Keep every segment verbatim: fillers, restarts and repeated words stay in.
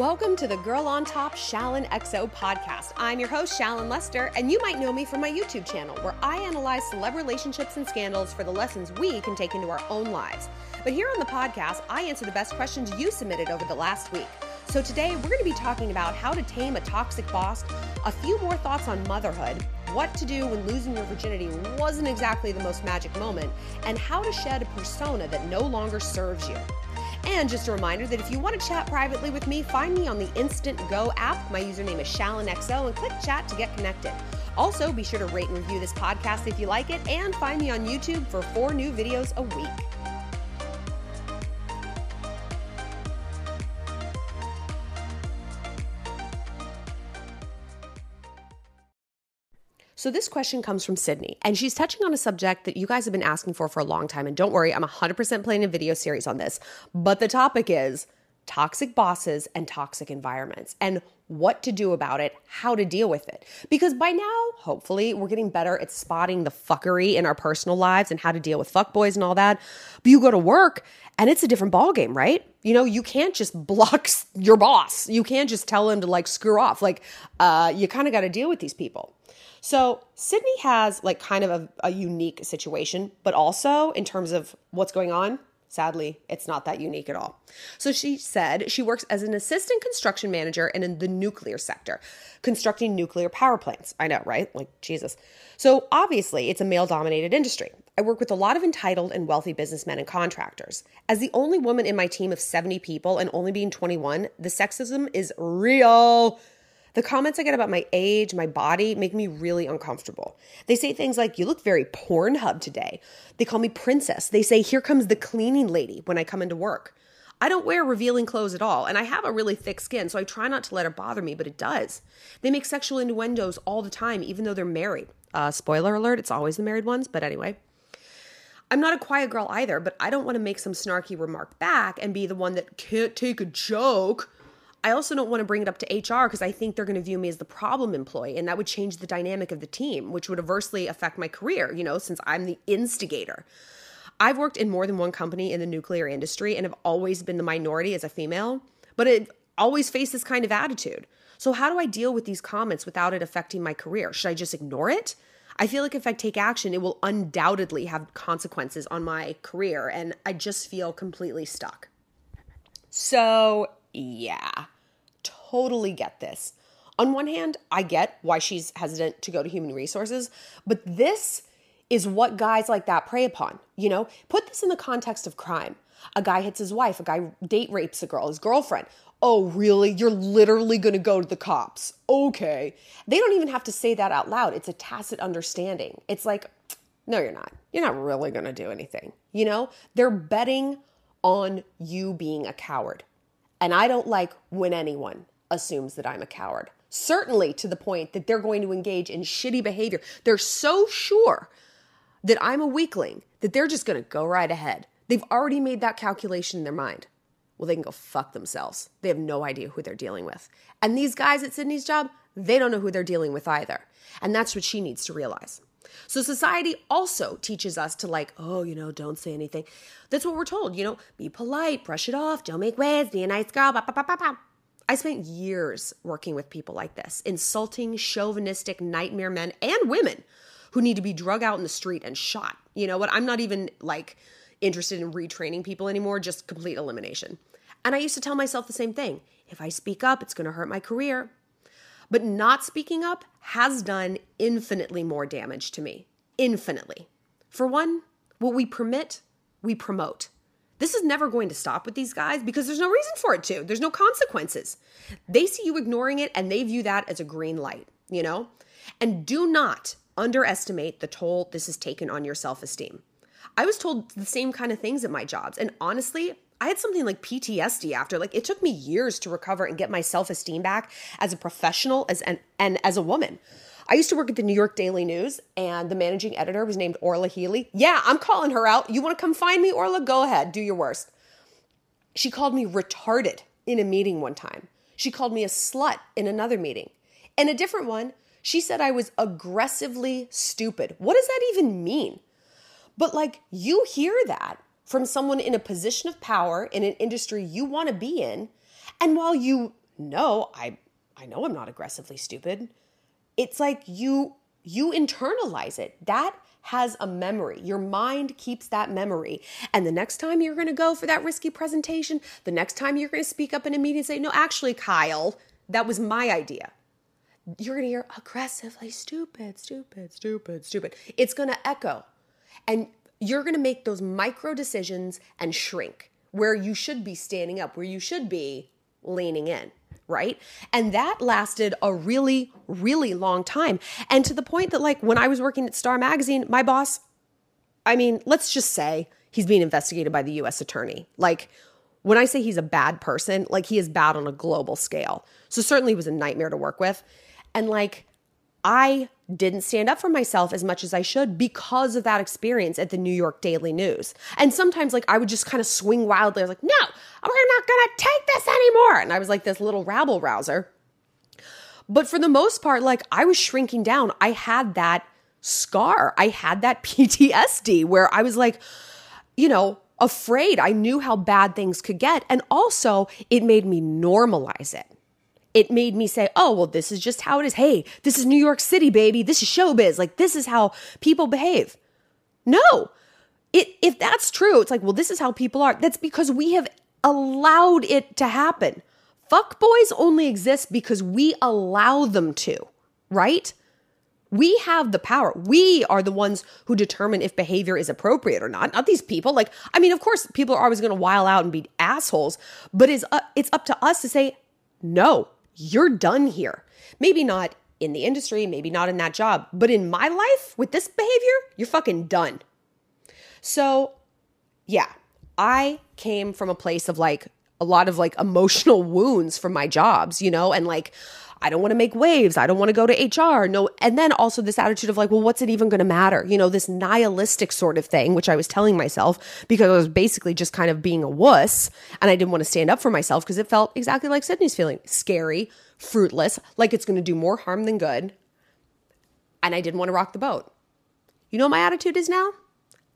Welcome to the Girl on Top ShallonXO podcast. I'm your host, Shallon Lester, and you might know me from my YouTube channel, where I analyze celeb relationships and scandals for the lessons we can take into our own lives. But here on the podcast, I answer the best questions you submitted over the last week. So today, we're going to be talking about how to tame a toxic boss, a few more thoughts on motherhood, what to do when losing your virginity wasn't exactly the most magic moment, and how to shed a persona that no longer serves you. And just a reminder that if you want to chat privately with me, find me on the Instant Go app. My username is ShallonXO, and click chat to get connected. Also, be sure to rate and review this podcast if you like it, and find me on YouTube for four new videos a week. So this question comes from Sydney, and she's touching on a subject that you guys have been asking for for a long time. And don't worry, I'm one hundred percent planning a video series on this. But the topic is toxic bosses and toxic environments and what to do about it, how to deal with it. Because by now, hopefully, we're getting better at spotting the fuckery in our personal lives and how to deal with fuckboys and all that. But you go to work and it's a different ballgame, right? You know, you can't just block your boss. You can't just tell him to like screw off. Like uh, you kind of got to deal with these people. So Sydney has like kind of a, a unique situation, but also in terms of what's going on, sadly, it's not that unique at all. So she said she works as an assistant construction manager and in the nuclear sector, constructing nuclear power plants. I know, right? Like Jesus. So obviously it's a male-dominated industry. I work with a lot of entitled and wealthy businessmen and contractors. As the only woman in my team of seventy people and only being twenty-one, the sexism is real. The comments I get about my age, my body, make me really uncomfortable. They say things like, you look very Pornhub today. They call me princess. They say, here comes the cleaning lady when I come into work. I don't wear revealing clothes at all, and I have a really thick skin, so I try not to let it bother me, but it does. They make sexual innuendos all the time, even though they're married. Uh, spoiler alert, it's always the married ones, but anyway. I'm not a quiet girl either, but I don't want to make some snarky remark back and be the one that can't take a joke. I also don't want to bring it up to H R because I think they're going to view me as the problem employee, and that would change the dynamic of the team, which would adversely affect my career, you know, since I'm the instigator. I've worked in more than one company in the nuclear industry and have always been the minority as a female, but it always faced this kind of attitude. So how do I deal with these comments without it affecting my career? Should I just ignore it? I feel like if I take action, it will undoubtedly have consequences on my career, and I just feel completely stuck. So... yeah, totally get this. On one hand, I get why she's hesitant to go to human resources, but this is what guys like that prey upon. You know, put this in the context of crime. A guy hits his wife, a guy date rapes a girl, his girlfriend. Oh, really? You're literally going to go to the cops. Okay. They don't even have to say that out loud. It's a tacit understanding. It's like, no, you're not. You're not really going to do anything. You know, they're betting on you being a coward. And I don't like when anyone assumes that I'm a coward, certainly to the point that they're going to engage in shitty behavior. They're so sure that I'm a weakling that they're just going to go right ahead. They've already made that calculation in their mind. Well, they can go fuck themselves. They have no idea who they're dealing with. And these guys at Sydney's job, they don't know who they're dealing with either. And that's what she needs to realize. So society also teaches us to like, oh, you know, don't say anything. That's what we're told, you know, be polite, brush it off, don't make waves, be a nice girl, bah, bah, bah, bah, bah. I spent years working with people like this, insulting, chauvinistic nightmare men and women who need to be drug out in the street and shot. You know what? I'm not even like interested in retraining people anymore, just complete elimination. And I used to tell myself the same thing. If I speak up, it's going to hurt my career. But not speaking up has done infinitely more damage to me. Infinitely. For one, what we permit, we promote. This is never going to stop with these guys because there's no reason for it to. There's no consequences. They see you ignoring it and they view that as a green light, you know? And do not underestimate the toll this has taken on your self-esteem. I was told the same kind of things at my jobs. And honestly, I had something like P T S D after. Like it took me years to recover and get my self-esteem back as a professional as an, and as a woman. I used to work at the New York Daily News, and the managing editor was named Orla Healy. Yeah, I'm calling her out. You want to come find me, Orla? Go ahead. Do your worst. She called me retarded in a meeting one time. She called me a slut in another meeting. In a different one, she said I was aggressively stupid. What does that even mean? But like you hear that from someone in a position of power in an industry you want to be in. And while you no, I I know I'm not aggressively stupid. It's like you you internalize it. That has a memory. Your mind keeps that memory. And the next time you're going to go for that risky presentation, the next time you're going to speak up in a meeting and say, no, actually, Kyle, that was my idea. You're going to hear aggressively stupid, stupid, stupid, stupid. It's going to echo. And you're going to make those micro decisions and shrink where you should be standing up, where you should be leaning in. Right? And that lasted a really, really long time. And to the point that, like, when I was working at Star Magazine, my boss, I mean, let's just say he's being investigated by the U S attorney. Like, when I say he's a bad person, like, he is bad on a global scale. So certainly was a nightmare to work with. And like, I didn't stand up for myself as much as I should because of that experience at the New York Daily News. And sometimes, like, I would just kind of swing wildly. I was like, no, I'm not going to take this anymore. And I was like this little rabble rouser. But for the most part, like, I was shrinking down. I had that scar. I had that P T S D where I was like, you know, afraid. I knew how bad things could get. And also it made me normalize it. It made me say, oh, well, this is just how it is. Hey, this is New York City, baby. This is showbiz. Like, this is how people behave. No, it, if that's true, it's like, well, this is how people are. That's because we have allowed it to happen. Fuckboys only exist because we allow them to, right? We have the power. We are the ones who determine if behavior is appropriate or not. Not these people. Like, I mean, of course, people are always going to while out and be assholes, but it's, uh, it's up to us to say, no. You're done here. Maybe not in the industry, maybe not in that job, but in my life with this behavior, you're fucking done. So yeah, I came from a place of like a lot of like emotional wounds from my jobs, you know, and like, I don't want to make waves. I don't want to go to H R. No. And then also this attitude of like, well, what's it even going to matter? You know, this nihilistic sort of thing, which I was telling myself because I was basically just kind of being a wuss and I didn't want to stand up for myself because it felt exactly like Sydney's feeling, scary, fruitless, like it's going to do more harm than good. And I didn't want to rock the boat. You know what my attitude is now?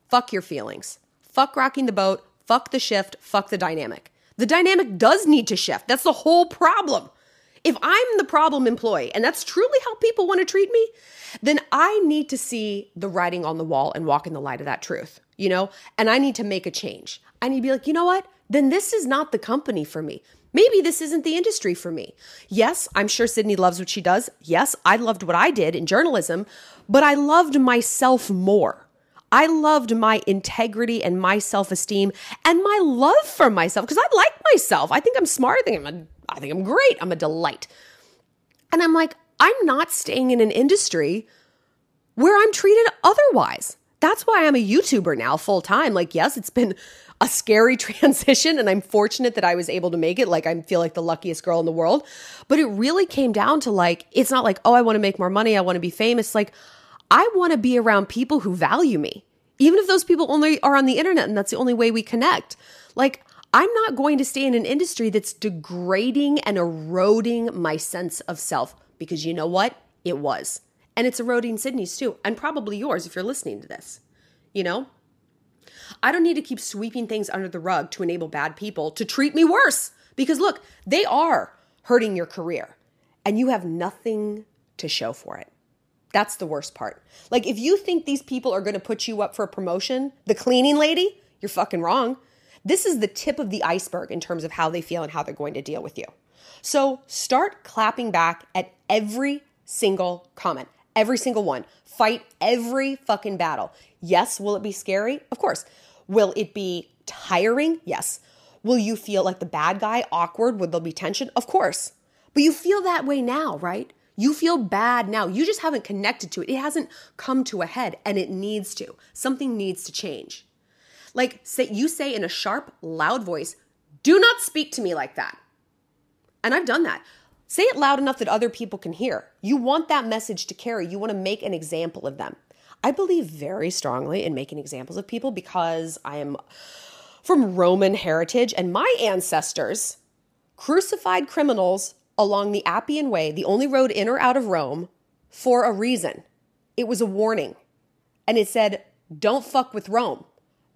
Fuck your feelings. Fuck rocking the boat. Fuck the shift. Fuck the dynamic. The dynamic does need to shift. That's the whole problem. If I'm the problem employee and that's truly how people want to treat me, then I need to see the writing on the wall and walk in the light of that truth, you know, and I need to make a change. I need to be like, you know what? Then this is not the company for me. Maybe this isn't the industry for me. Yes, I'm sure Sydney loves what she does. Yes, I loved what I did in journalism, but I loved myself more. I loved my integrity and my self-esteem and my love for myself because I like myself. I think I'm smart. I think I'm, a, I think I'm great. I'm a delight. And I'm like, I'm not staying in an industry where I'm treated otherwise. That's why I'm a YouTuber now full time. Like, yes, it's been a scary transition and I'm fortunate that I was able to make it. Like, I feel like the luckiest girl in the world. But it really came down to like, it's not like, oh, I want to make more money. I want to be famous. Like, I want to be around people who value me, even if those people only are on the internet and that's the only way we connect. Like, I'm not going to stay in an industry that's degrading and eroding my sense of self because you know what? It was. And it's eroding Sydney's too, and probably yours if you're listening to this, you know? I don't need to keep sweeping things under the rug to enable bad people to treat me worse because look, they are hurting your career and you have nothing to show for it. That's the worst part. Like, if you think these people are going to put you up for a promotion, the cleaning lady, you're fucking wrong. This is the tip of the iceberg in terms of how they feel and how they're going to deal with you. So start clapping back at every single comment, every single one. Fight every fucking battle. Yes, will it be scary? Of course. Will it be tiring? Yes. Will you feel like the bad guy, awkward? Will there be tension? Of course. But you feel that way now, right? You feel bad now. You just haven't connected to it. It hasn't come to a head and it needs to. Something needs to change. Like say, you say in a sharp, loud voice, do not speak to me like that. And I've done that. Say it loud enough that other people can hear. You want that message to carry. You want to make an example of them. I believe very strongly in making examples of people because I am from Roman heritage and my ancestors crucified criminals along the Appian Way, the only road in or out of Rome, for a reason. It was a warning. And it said, don't fuck with Rome.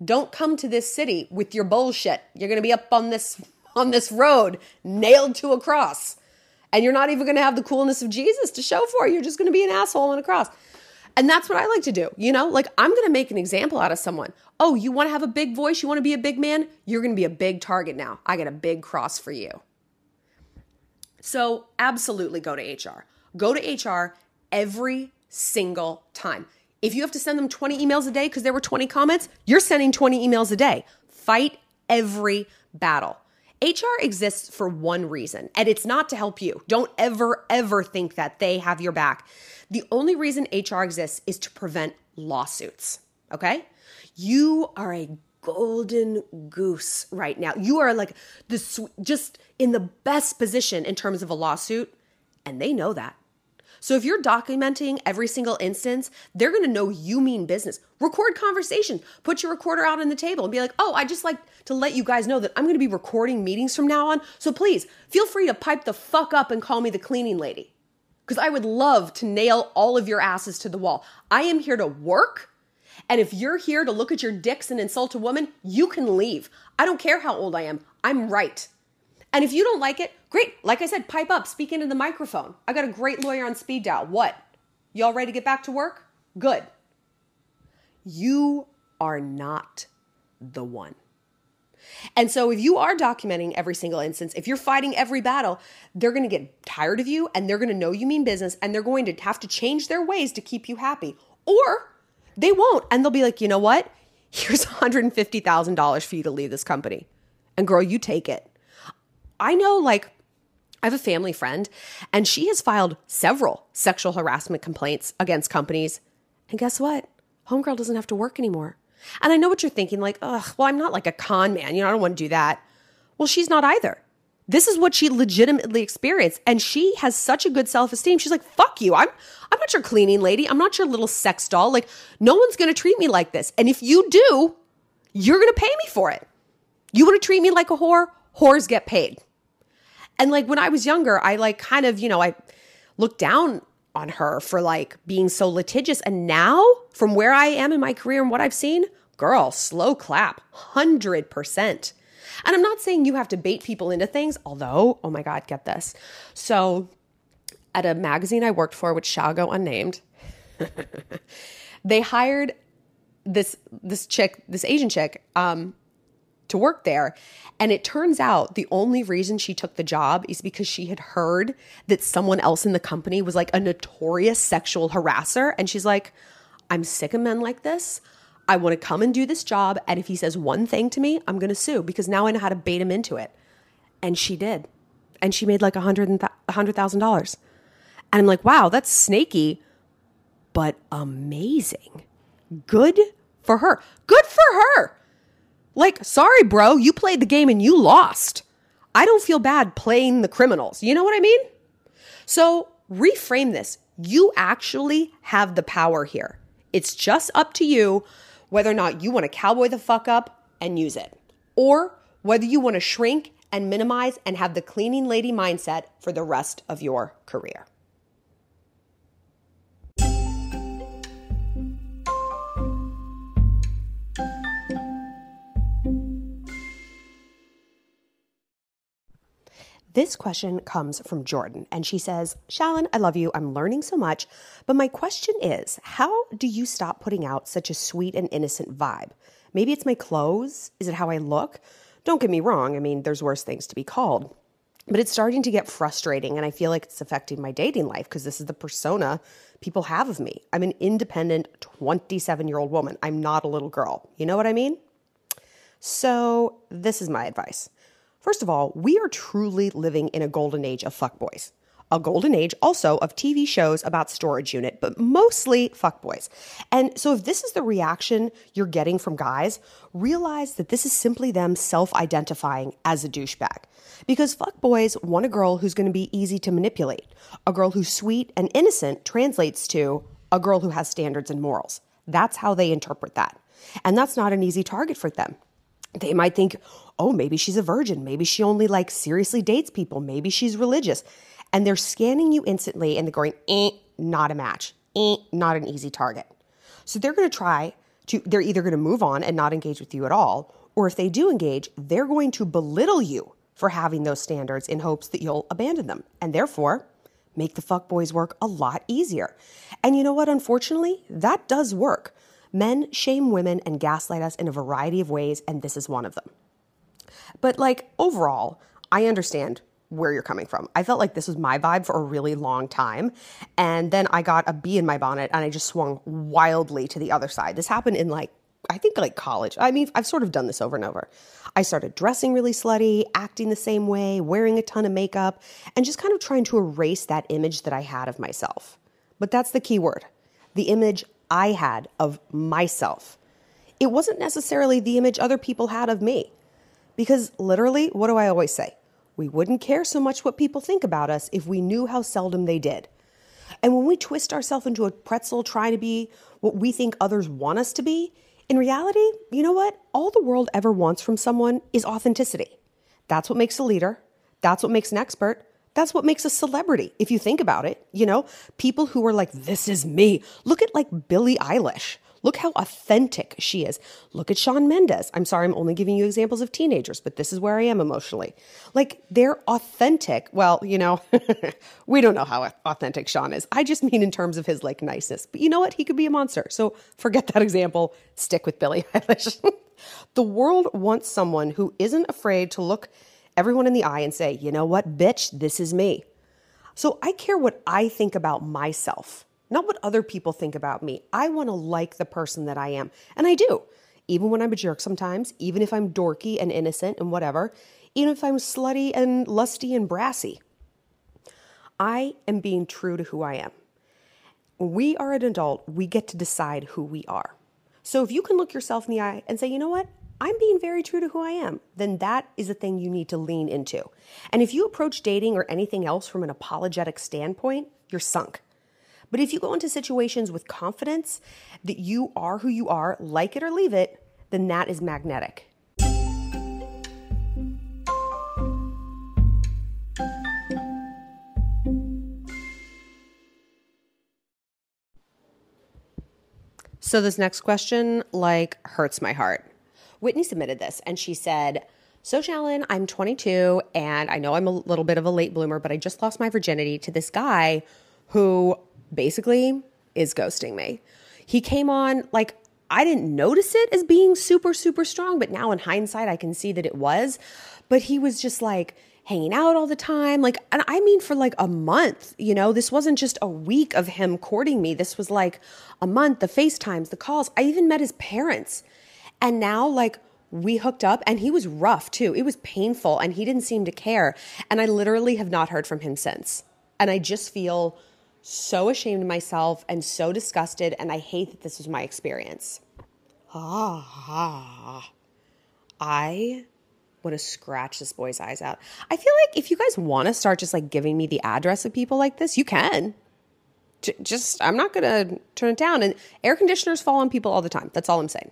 Don't come to this city with your bullshit. You're going to be up on this on this road, nailed to a cross. And you're not even going to have the coolness of Jesus to show for it. You're just going to be an asshole on a cross. And that's what I like to do. You know, like I'm going to make an example out of someone. Oh, you want to have a big voice? You want to be a big man? You're going to be a big target now. I got a big cross for you. So absolutely go to H R. Go to H R every single time. If you have to send them twenty emails a day because there were twenty comments, you're sending twenty emails a day. Fight every battle. H R exists for one reason, and it's not to help you. Don't ever, ever think that they have your back. The only reason H R exists is to prevent lawsuits, okay? You are a golden goose right now. You are like the just in the best position in terms of a lawsuit, and they know that. So if you're documenting every single instance, they're going to know you mean business. Record conversations. Put your recorder out on the table and be like, oh, I just like to let you guys know that I'm going to be recording meetings from now on. So please feel free to pipe the fuck up and call me the cleaning lady because I would love to nail all of your asses to the wall. I am here to work. And if you're here to look at your dicks and insult a woman, you can leave. I don't care how old I am. I'm right. And if you don't like it, great. Like I said, pipe up, speak into the microphone. I got a great lawyer on speed dial. What? Y'all ready to get back to work? Good. You are not the one. And so if you are documenting every single instance, if you're fighting every battle, they're going to get tired of you and they're going to know you mean business and they're going to have to change their ways to keep you happy. Or they won't. And they'll be like, you know what? Here's one hundred fifty thousand dollars for you to leave this company. And girl, you take it. I know, like, I have a family friend, and she has filed several sexual harassment complaints against companies. And guess what? Homegirl doesn't have to work anymore. And I know what you're thinking, like, ugh, well, I'm not like a con man. You know, I don't want to do that. Well, she's not either. This is what she legitimately experienced. And she has such a good self-esteem. She's like, fuck you. I'm I'm not your cleaning lady. I'm not your little sex doll. Like, no one's going to treat me like this. And if you do, you're going to pay me for it. You want to treat me like a whore? Whores get paid. And like when I was younger, I like kind of, you know, I looked down on her for like being so litigious. And now from where I am in my career and what I've seen, girl, slow clap, one hundred percent. And I'm not saying you have to bait people into things, although, oh my God, get this. So at a magazine I worked for, which shall go unnamed, they hired this, this chick, this Asian chick, um, to work there. And it turns out the only reason she took the job is because she had heard that someone else in the company was like a notorious sexual harasser. And she's like, I'm sick of men like this. I want to come and do this job. And if he says one thing to me, I'm going to sue because now I know how to bait him into it. And she did. And she made like a hundred and one hundred thousand dollars. And I'm like, wow, that's snaky, but amazing. Good for her. Good for her. Like, sorry, bro, you played the game and you lost. I don't feel bad playing the criminals. You know what I mean? So reframe this. You actually have the power here. It's just up to you whether or not you want to cowboy the fuck up and use it, or whether you want to shrink and minimize and have the cleaning lady mindset for the rest of your career. This question comes from Jordan, and she says, Shallon, I love you. I'm learning so much, but my question is, how do you stop putting out such a sweet and innocent vibe? Maybe it's my clothes. Is it how I look? Don't get me wrong. I mean, there's worse things to be called, but it's starting to get frustrating, and I feel like it's affecting my dating life because this is the persona people have of me. I'm an independent twenty-seven-year-old woman. I'm not a little girl. You know what I mean? So this is my advice. First of all, we are truly living in a golden age of fuckboys. A golden age also of T V shows about storage unit, but mostly fuckboys. And so if this is the reaction you're getting from guys, realize that this is simply them self-identifying as a douchebag. Because fuckboys want a girl who's going to be easy to manipulate. A girl who's sweet and innocent translates to a girl who has standards and morals. That's how they interpret that. And that's not an easy target for them. They might think, oh, maybe she's a virgin. Maybe she only like seriously dates people. Maybe she's religious. And they're scanning you instantly and they're going, eh, not a match, eh, not an easy target. So they're going to try to, they're either going to move on and not engage with you at all, or if they do engage, they're going to belittle you for having those standards in hopes that you'll abandon them and therefore make the fuckboys work a lot easier. And you know what? Unfortunately, that does work. Men shame women and gaslight us in a variety of ways, and this is one of them. But like overall, I understand where you're coming from. I felt like this was my vibe for a really long time. And then I got a bee in my bonnet and I just swung wildly to the other side. This happened in like, I think like college. I mean, I've sort of done this over and over. I started dressing really slutty, acting the same way, wearing a ton of makeup, and just kind of trying to erase that image that I had of myself. But that's the key word, the image I had of myself. It wasn't necessarily the image other people had of me. Because literally, what do I always say? We wouldn't care so much what people think about us if we knew how seldom they did. And when we twist ourselves into a pretzel trying to be what we think others want us to be, in reality, you know what? All the world ever wants from someone is authenticity. That's what makes a leader. That's what makes an expert. That's what makes a celebrity, if you think about it. You know, people who are like, this is me. Look at like Billie Eilish. Look how authentic she is. Look at Shawn Mendes. I'm sorry, I'm only giving you examples of teenagers, but this is where I am emotionally. Like, they're authentic. Well, you know, we don't know how authentic Shawn is. I just mean in terms of his, like, niceness. But you know what? He could be a monster. So forget that example. Stick with Billie Eilish. The world wants someone who isn't afraid to look everyone in the eye and say, you know what, bitch, this is me. So I care what I think about myself. Not what other people think about me. I want to like the person that I am. And I do. Even when I'm a jerk sometimes, even if I'm dorky and innocent and whatever, even if I'm slutty and lusty and brassy, I am being true to who I am. When we are an adult, we get to decide who we are. So if you can look yourself in the eye and say, you know what? I'm being very true to who I am, then that is a thing you need to lean into. And if you approach dating or anything else from an apologetic standpoint, you're sunk. But if you go into situations with confidence that you are who you are, like it or leave it, then that is magnetic. So this next question, like, hurts my heart. Whitney submitted this and she said, so Shallon, I'm twenty-two and I know I'm a little bit of a late bloomer, but I just lost my virginity to this guy who basically is ghosting me. He came on, like, I didn't notice it as being super, super strong, but now in hindsight, I can see that it was. But he was just like hanging out all the time. Like, and I mean, for like a month, you know, this wasn't just a week of him courting me. This was like a month, the FaceTimes, the calls. I even met his parents. And now, like, we hooked up and he was rough too. It was painful and he didn't seem to care. And I literally have not heard from him since. And I just feel so ashamed of myself and so disgusted, and I hate that this was my experience. Ah, I want to scratch this boy's eyes out. I feel like if you guys want to start just like giving me the address of people like this, you can. J- just, I'm not going to turn it down. And air conditioners fall on people all the time. That's all I'm saying.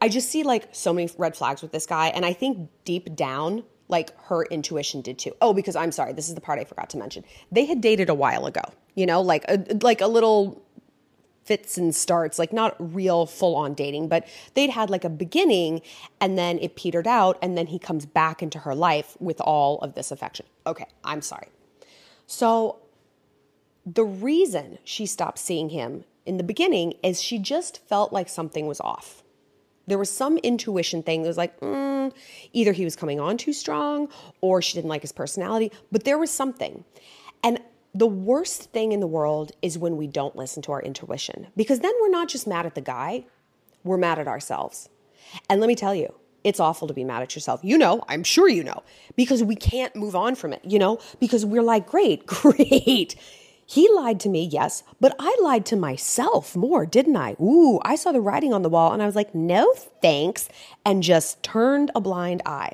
I just see like so many red flags with this guy, and I think deep down, like her intuition did too. Oh, because I'm sorry, this is the part I forgot to mention. They had dated a while ago, you know, like a, like a little fits and starts, like not real full-on dating, but they'd had like a beginning and then it petered out and then he comes back into her life with all of this affection. Okay, I'm sorry. So the reason she stopped seeing him in the beginning is she just felt like something was off. There was some intuition thing that was like, mm, either he was coming on too strong or she didn't like his personality, but there was something. And the worst thing in the world is when we don't listen to our intuition, because then we're not just mad at the guy, we're mad at ourselves. And let me tell you, it's awful to be mad at yourself. You know, I'm sure you know, because we can't move on from it, you know, because we're like, great, great. He lied to me, yes, but I lied to myself more, didn't I? Ooh, I saw the writing on the wall and I was like, no thanks, and just turned a blind eye.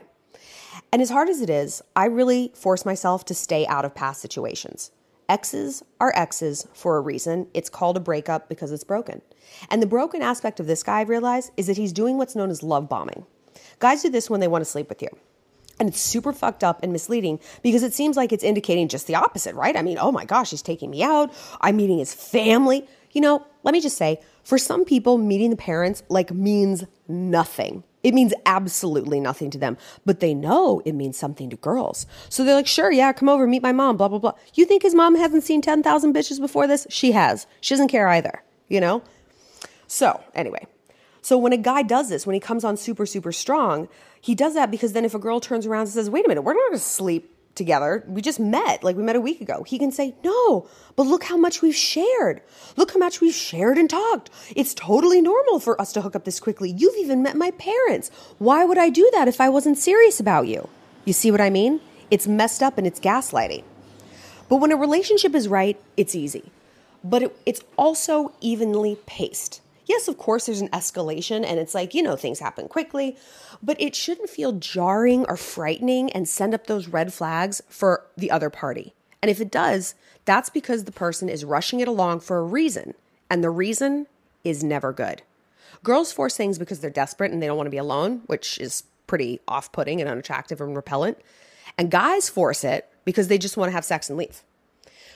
And as hard as it is, I really force myself to stay out of past situations. Exes are exes for a reason. It's called a breakup because it's broken. And the broken aspect of this guy, I realize, is that he's doing what's known as love bombing. Guys do this when they want to sleep with you. And it's super fucked up and misleading because it seems like it's indicating just the opposite, right? I mean, oh my gosh, he's taking me out. I'm meeting his family. You know, let me just say, for some people, meeting the parents like means nothing. It means absolutely nothing to them, but they know it means something to girls. So they're like, sure, yeah, come over, meet my mom, blah, blah, blah. You think his mom hasn't seen ten thousand bitches before this? She has. She doesn't care either, you know? So anyway, so when a guy does this, when he comes on super, super strong, he does that because then if a girl turns around and says, wait a minute, we're not going to sleep together. We just met, like we met a week ago. He can say, no, but look how much we've shared. Look how much we've shared and talked. It's totally normal for us to hook up this quickly. You've even met my parents. Why would I do that if I wasn't serious about you? You see what I mean? It's messed up and it's gaslighting. But when a relationship is right, it's easy. But it, it's also evenly paced. Yes, of course, there's an escalation and it's like, you know, things happen quickly, but it shouldn't feel jarring or frightening and send up those red flags for the other party. And if it does, that's because the person is rushing it along for a reason. And the reason is never good. Girls force things because they're desperate and they don't want to be alone, which is pretty off-putting and unattractive and repellent. And guys force it because they just want to have sex and leave.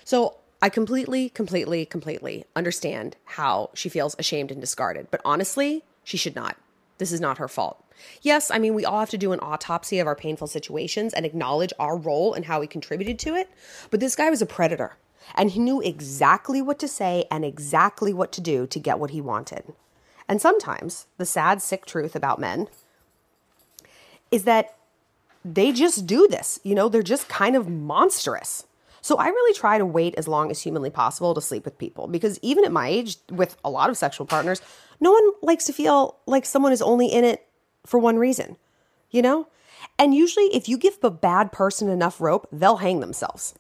So I completely, completely, completely understand how she feels ashamed and discarded. But honestly, she should not. This is not her fault. Yes, I mean, we all have to do an autopsy of our painful situations and acknowledge our role and how we contributed to it. But this guy was a predator, and he knew exactly what to say and exactly what to do to get what he wanted. And sometimes the sad, sick truth about men is that they just do this. You know, they're just kind of monstrous. So I really try to wait as long as humanly possible to sleep with people because even at my age, with a lot of sexual partners, no one likes to feel like someone is only in it for one reason, you know? And usually if you give a bad person enough rope, they'll hang themselves.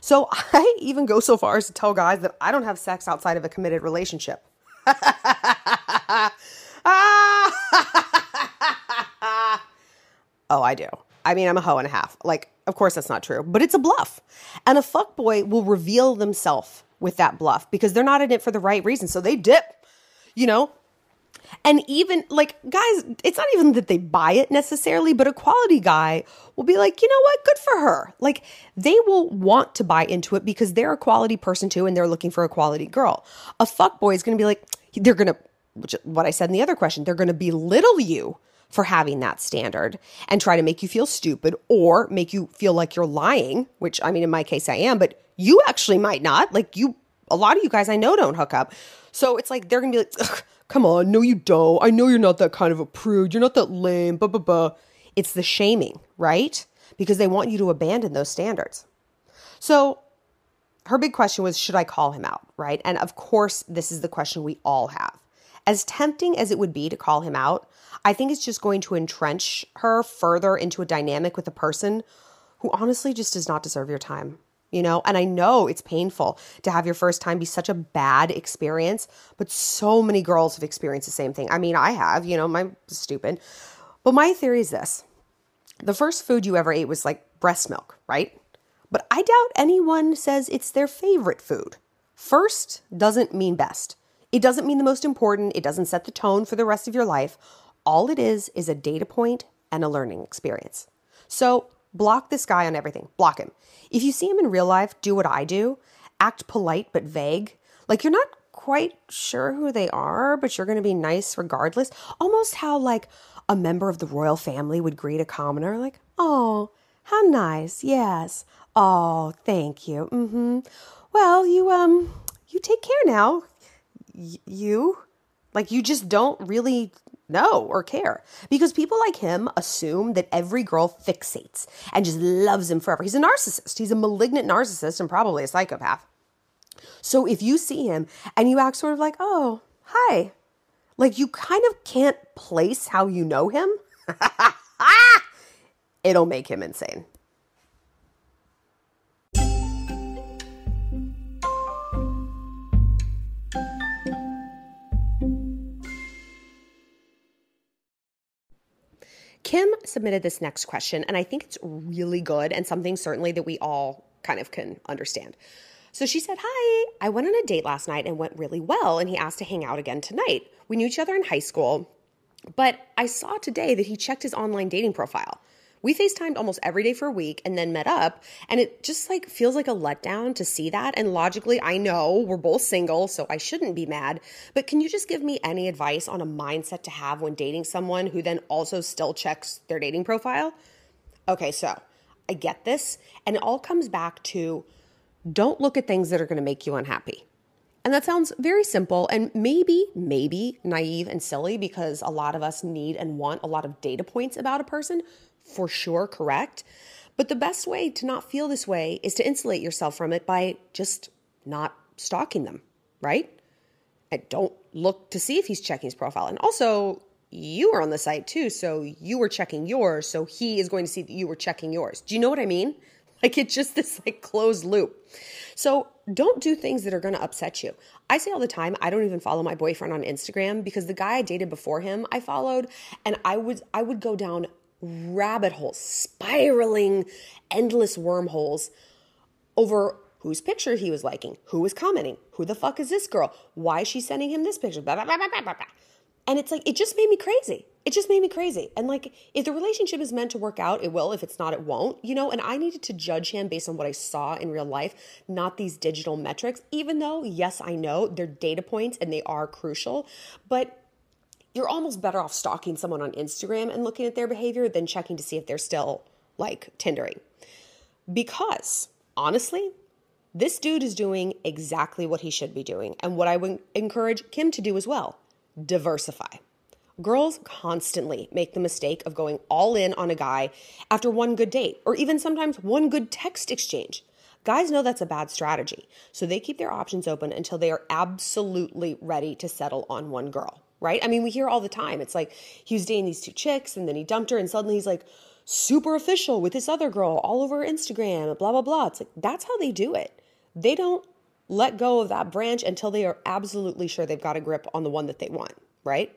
So I even go so far as to tell guys that I don't have sex outside of a committed relationship. Oh, I do. I mean, I'm a hoe and a half. Like, of course that's not true, but it's a bluff. And a fuckboy will reveal themselves with that bluff because they're not in it for the right reason. So they dip, you know? And even like guys, it's not even that they buy it necessarily, but a quality guy will be like, you know what? Good for her. Like they will want to buy into it because they're a quality person too. And they're looking for a quality girl. A fuckboy is going to be like, they're going to, which what I said in the other question, they're going to belittle you for having that standard and try to make you feel stupid or make you feel like you're lying, which I mean, in my case I am, but you actually might not. Like you, a lot of you guys I know don't hook up. So it's like, they're going to be like, come on, no, you don't. I know you're not that kind of a prude. You're not that lame, blah, blah, blah. It's the shaming, right? Because they want you to abandon those standards. So her big question was, should I call him out, right? And of course, this is the question we all have. As tempting as it would be to call him out, I think it's just going to entrench her further into a dynamic with a person who honestly just does not deserve your time, you know? And I know it's painful to have your first time be such a bad experience, but so many girls have experienced the same thing. I mean, I have, you know, my stupid. But my theory is this. The first food you ever ate was like breast milk, right? But I doubt anyone says it's their favorite food. First doesn't mean best. It doesn't mean the most important. It doesn't set the tone for the rest of your life. All it is is a data point and a learning experience. So block this guy on everything. Block him. If you see him in real life, do what I do. Act polite but vague. Like you're not quite sure who they are, but you're going to be nice regardless. Almost how like a member of the royal family would greet a commoner. Like, oh, how nice. Yes. Oh, thank you. Mm-hmm. Well, you, um, you take care now. You, like you just don't really know or care because people like him assume that every girl fixates and just loves him forever. He's a narcissist. He's a malignant narcissist and probably a psychopath. So if you see him and you act sort of like, oh, hi, like you kind of can't place how you know him, it'll make him insane. Kim submitted this next question, and I think it's really good and something certainly that we all kind of can understand. So she said, hi, I went on a date last night and it went really well, and he asked to hang out again tonight. We knew each other in high school, but I saw today that he checked his online dating profile, we FaceTimed almost every day for a week and then met up. And it just like feels like a letdown to see that. And logically, I know we're both single, so I shouldn't be mad. But can you just give me any advice on a mindset to have when dating someone who then also still checks their dating profile? Okay, so I get this. And it all comes back to don't look at things that are going to make you unhappy. And that sounds very simple and maybe, maybe naive and silly because a lot of us need and want a lot of data points about a person, for sure, correct? But the best way to not feel this way is to insulate yourself from it by just not stalking them, right? And don't look to see if he's checking his profile. And also, you were on the site too, so you were checking yours, so he is going to see that you were checking yours. Do you know what I mean? Like it's just this like closed loop. So don't do things that are going to upset you. I say all the time, I don't even follow my boyfriend on Instagram because the guy I dated before him, I followed, and I would I would go down rabbit holes, spiraling, endless wormholes over whose picture he was liking, who was commenting, who the fuck is this girl, why is she sending him this picture, blah, blah, blah, blah, blah, blah. And it's like, it just made me crazy. It just made me crazy. And like, if the relationship is meant to work out, it will. If it's not, it won't, you know? And I needed to judge him based on what I saw in real life, not these digital metrics, even though, yes, I know they're data points and they are crucial, but you're almost better off stalking someone on Instagram and looking at their behavior than checking to see if they're still like Tindering. Because honestly, this dude is doing exactly what he should be doing and what I would encourage Kim to do as well. Diversify. Girls constantly make the mistake of going all in on a guy after one good date or even sometimes one good text exchange. Guys know that's a bad strategy, so they keep their options open until they are absolutely ready to settle on one girl, right? I mean, we hear all the time. It's like he was dating these two chicks and then he dumped her and suddenly he's like super official with this other girl all over Instagram, blah, blah, blah. It's like that's how they do it. They don't let go of that branch until they are absolutely sure they've got a grip on the one that they want, right?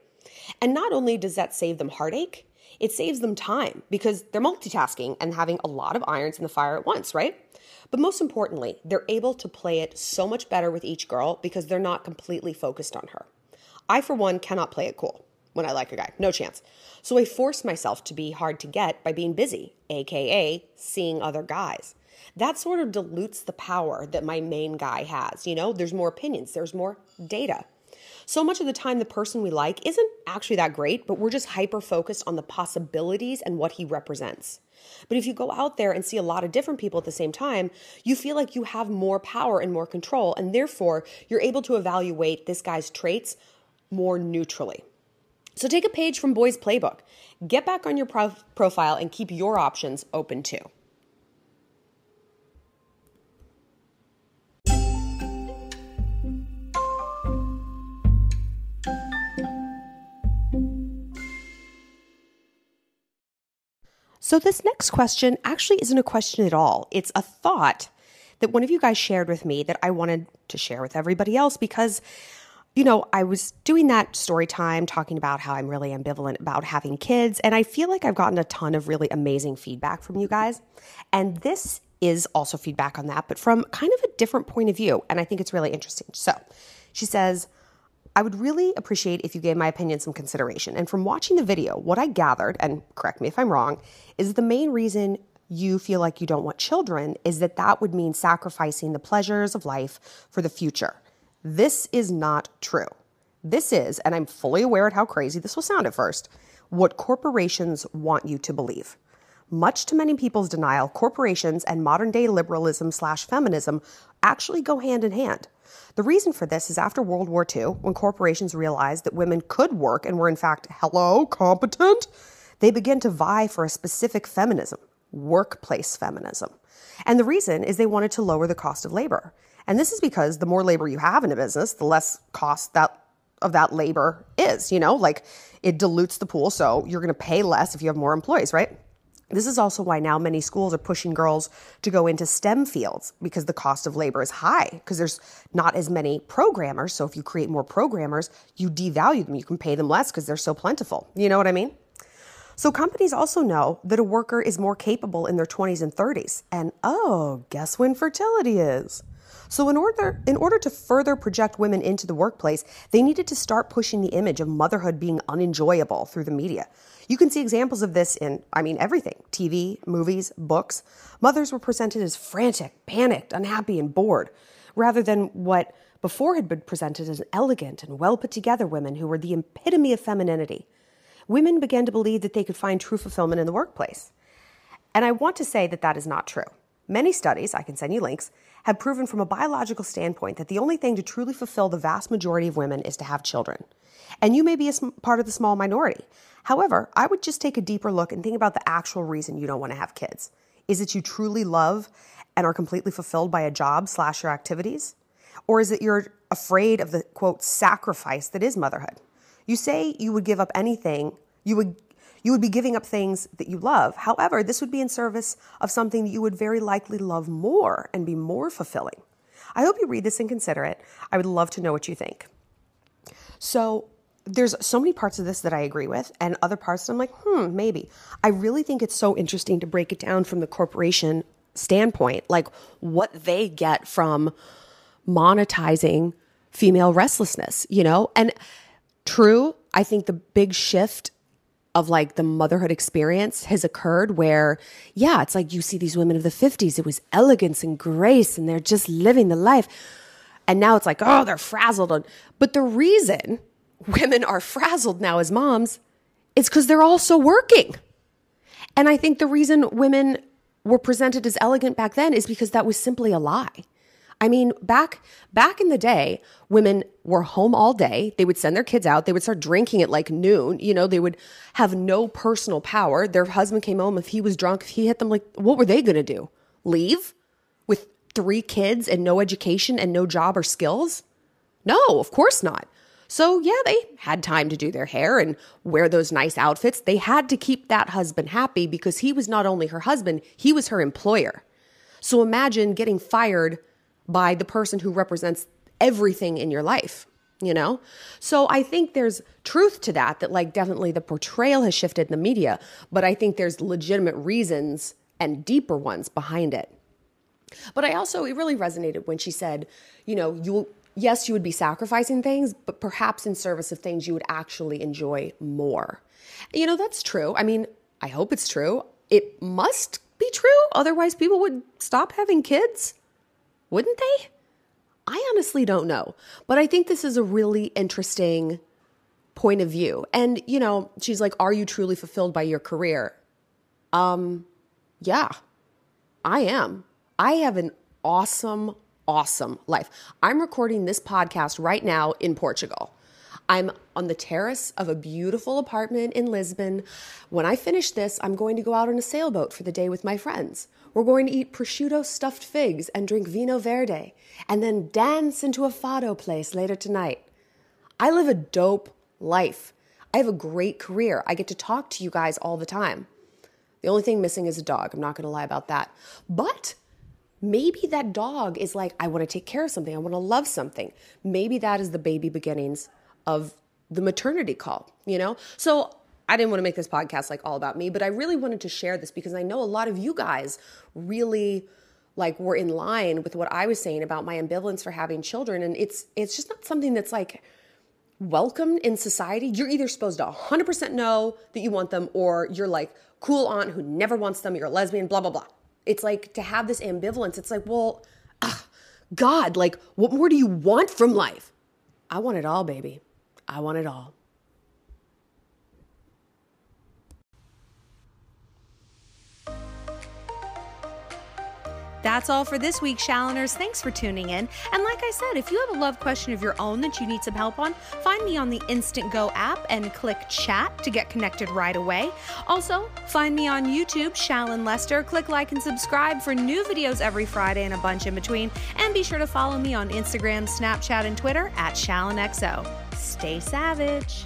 And not only does that save them heartache, it saves them time because they're multitasking and having a lot of irons in the fire at once, right? But most importantly, they're able to play it so much better with each girl because they're not completely focused on her. I, for one, cannot play it cool when I like a guy. No chance. So I force myself to be hard to get by being busy, aka seeing other guys. That sort of dilutes the power that my main guy has. You know, there's more opinions, there's more data. So much of the time, the person we like isn't actually that great, but we're just hyper-focused on the possibilities and what he represents. But if you go out there and see a lot of different people at the same time, you feel like you have more power and more control, and therefore, you're able to evaluate this guy's traits more neutrally. So take a page from Boy's Playbook. Get back on your prof- profile and keep your options open too. So this next question actually isn't a question at all. It's a thought that one of you guys shared with me that I wanted to share with everybody else because, you know, I was doing that story time talking about how I'm really ambivalent about having kids, and I feel like I've gotten a ton of really amazing feedback from you guys. And this is also feedback on that, but from kind of a different point of view, and I think it's really interesting. So she says, I would really appreciate if you gave my opinion some consideration. And from watching the video, what I gathered, and correct me if I'm wrong, is the main reason you feel like you don't want children is that that would mean sacrificing the pleasures of life for the future. This is not true. This is, and I'm fully aware of how crazy this will sound at first, what corporations want you to believe. Much to many people's denial, corporations and modern-day liberalism slash feminism actually go hand in hand. The reason for this is after World War Two, when corporations realized that women could work and were in fact, hello, competent, they began to vie for a specific feminism, workplace feminism. And the reason is they wanted to lower the cost of labor. And this is because the more labor you have in a business, the less cost that of that labor is, you know, like it dilutes the pool. So you're going to pay less if you have more employees, right? This is also why now many schools are pushing girls to go into STEM fields because the cost of labor is high because there's not as many programmers. So if you create more programmers, you devalue them. You can pay them less because they're so plentiful. You know what I mean? So companies also know that a worker is more capable in their twenties and thirties. And oh, guess when fertility is? So in order in order to further project women into the workplace, they needed to start pushing the image of motherhood being unenjoyable through the media. You can see examples of this in, I mean, everything. T V, movies, books. Mothers were presented as frantic, panicked, unhappy, and bored, rather than what before had been presented as elegant and well-put-together women who were the epitome of femininity. Women began to believe that they could find true fulfillment in the workplace. And I want to say that that is not true. Many studies, I can send you links, have proven from a biological standpoint that the only thing to truly fulfill the vast majority of women is to have children. And you may be a sm- part of the small minority. However, I would just take a deeper look and think about the actual reason you don't want to have kids. Is it you truly love and are completely fulfilled by a job slash your activities? Or is it you're afraid of the, quote, sacrifice that is motherhood? You say you would give up anything, you would You would be giving up things that you love. However, this would be in service of something that you would very likely love more and be more fulfilling. I hope you read this and consider it. I would love to know what you think. So there's so many parts of this that I agree with, and other parts that I'm like, hmm, maybe. I really think it's so interesting to break it down from the corporation standpoint, like what they get from monetizing female restlessness, you know? And true, I think the big shift of like the motherhood experience has occurred where, yeah, it's like you see these women of the fifties, it was elegance and grace and they're just living the life. And now it's like, oh, they're frazzled. On. But the reason women are frazzled now as moms is because they're also working. And I think the reason women were presented as elegant back then is because that was simply a lie. I mean, back back in the day, women were home all day. They would send their kids out. They would start drinking at like noon. You know, they would have no personal power. Their husband came home. If he was drunk, if he hit them, like, what were they going to do? Leave with three kids and no education and no job or skills? No, of course not. So yeah, they had time to do their hair and wear those nice outfits. They had to keep that husband happy because he was not only her husband, he was her employer. So imagine getting fired by the person who represents everything in your life, you know? So I think there's truth to that, that like definitely the portrayal has shifted in the media, but I think there's legitimate reasons and deeper ones behind it. But I also, it really resonated when she said, you know, you yes, you would be sacrificing things, but perhaps in service of things you would actually enjoy more. You know, that's true. I mean, I hope it's true. It must be true. Otherwise people would stop having kids. Wouldn't they? I honestly don't know. But I think this is a really interesting point of view. And, you know, she's like, are you truly fulfilled by your career? Um, yeah, I am. I have an awesome, awesome life. I'm recording this podcast right now in Portugal. I'm on the terrace of a beautiful apartment in Lisbon. When I finish this, I'm going to go out on a sailboat for the day with my friends. We're going to eat prosciutto stuffed figs and drink vino verde, and then dance into a fado place later tonight. I live a dope life. I have a great career. I get to talk to you guys all the time. The only thing missing is a dog. I'm not going to lie about that. But maybe that dog is like, I want to take care of something. I want to love something. Maybe that is the baby beginnings of the maternity call, you know? So I didn't want to make this podcast like all about me, but I really wanted to share this because I know a lot of you guys really like were in line with what I was saying about my ambivalence for having children. And it's, it's just not something that's like welcomed in society. You're either supposed to one hundred percent know that you want them, or you're like cool aunt who never wants them. You're a lesbian, blah, blah, blah. It's like to have this ambivalence. It's like, well, ugh, God, like what more do you want from life? I want it all, baby. I want it all. That's all for this week, Shalloners. Thanks for tuning in. And like I said, if you have a love question of your own that you need some help on, find me on the Instant Go app and click chat to get connected right away. Also, find me on YouTube, Shallon Lester. Click like and subscribe for new videos every Friday and a bunch in between. And be sure to follow me on Instagram, Snapchat, and Twitter at Shallon X O. Stay savage.